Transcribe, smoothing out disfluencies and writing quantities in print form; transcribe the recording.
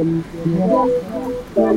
'Cause my heart goes.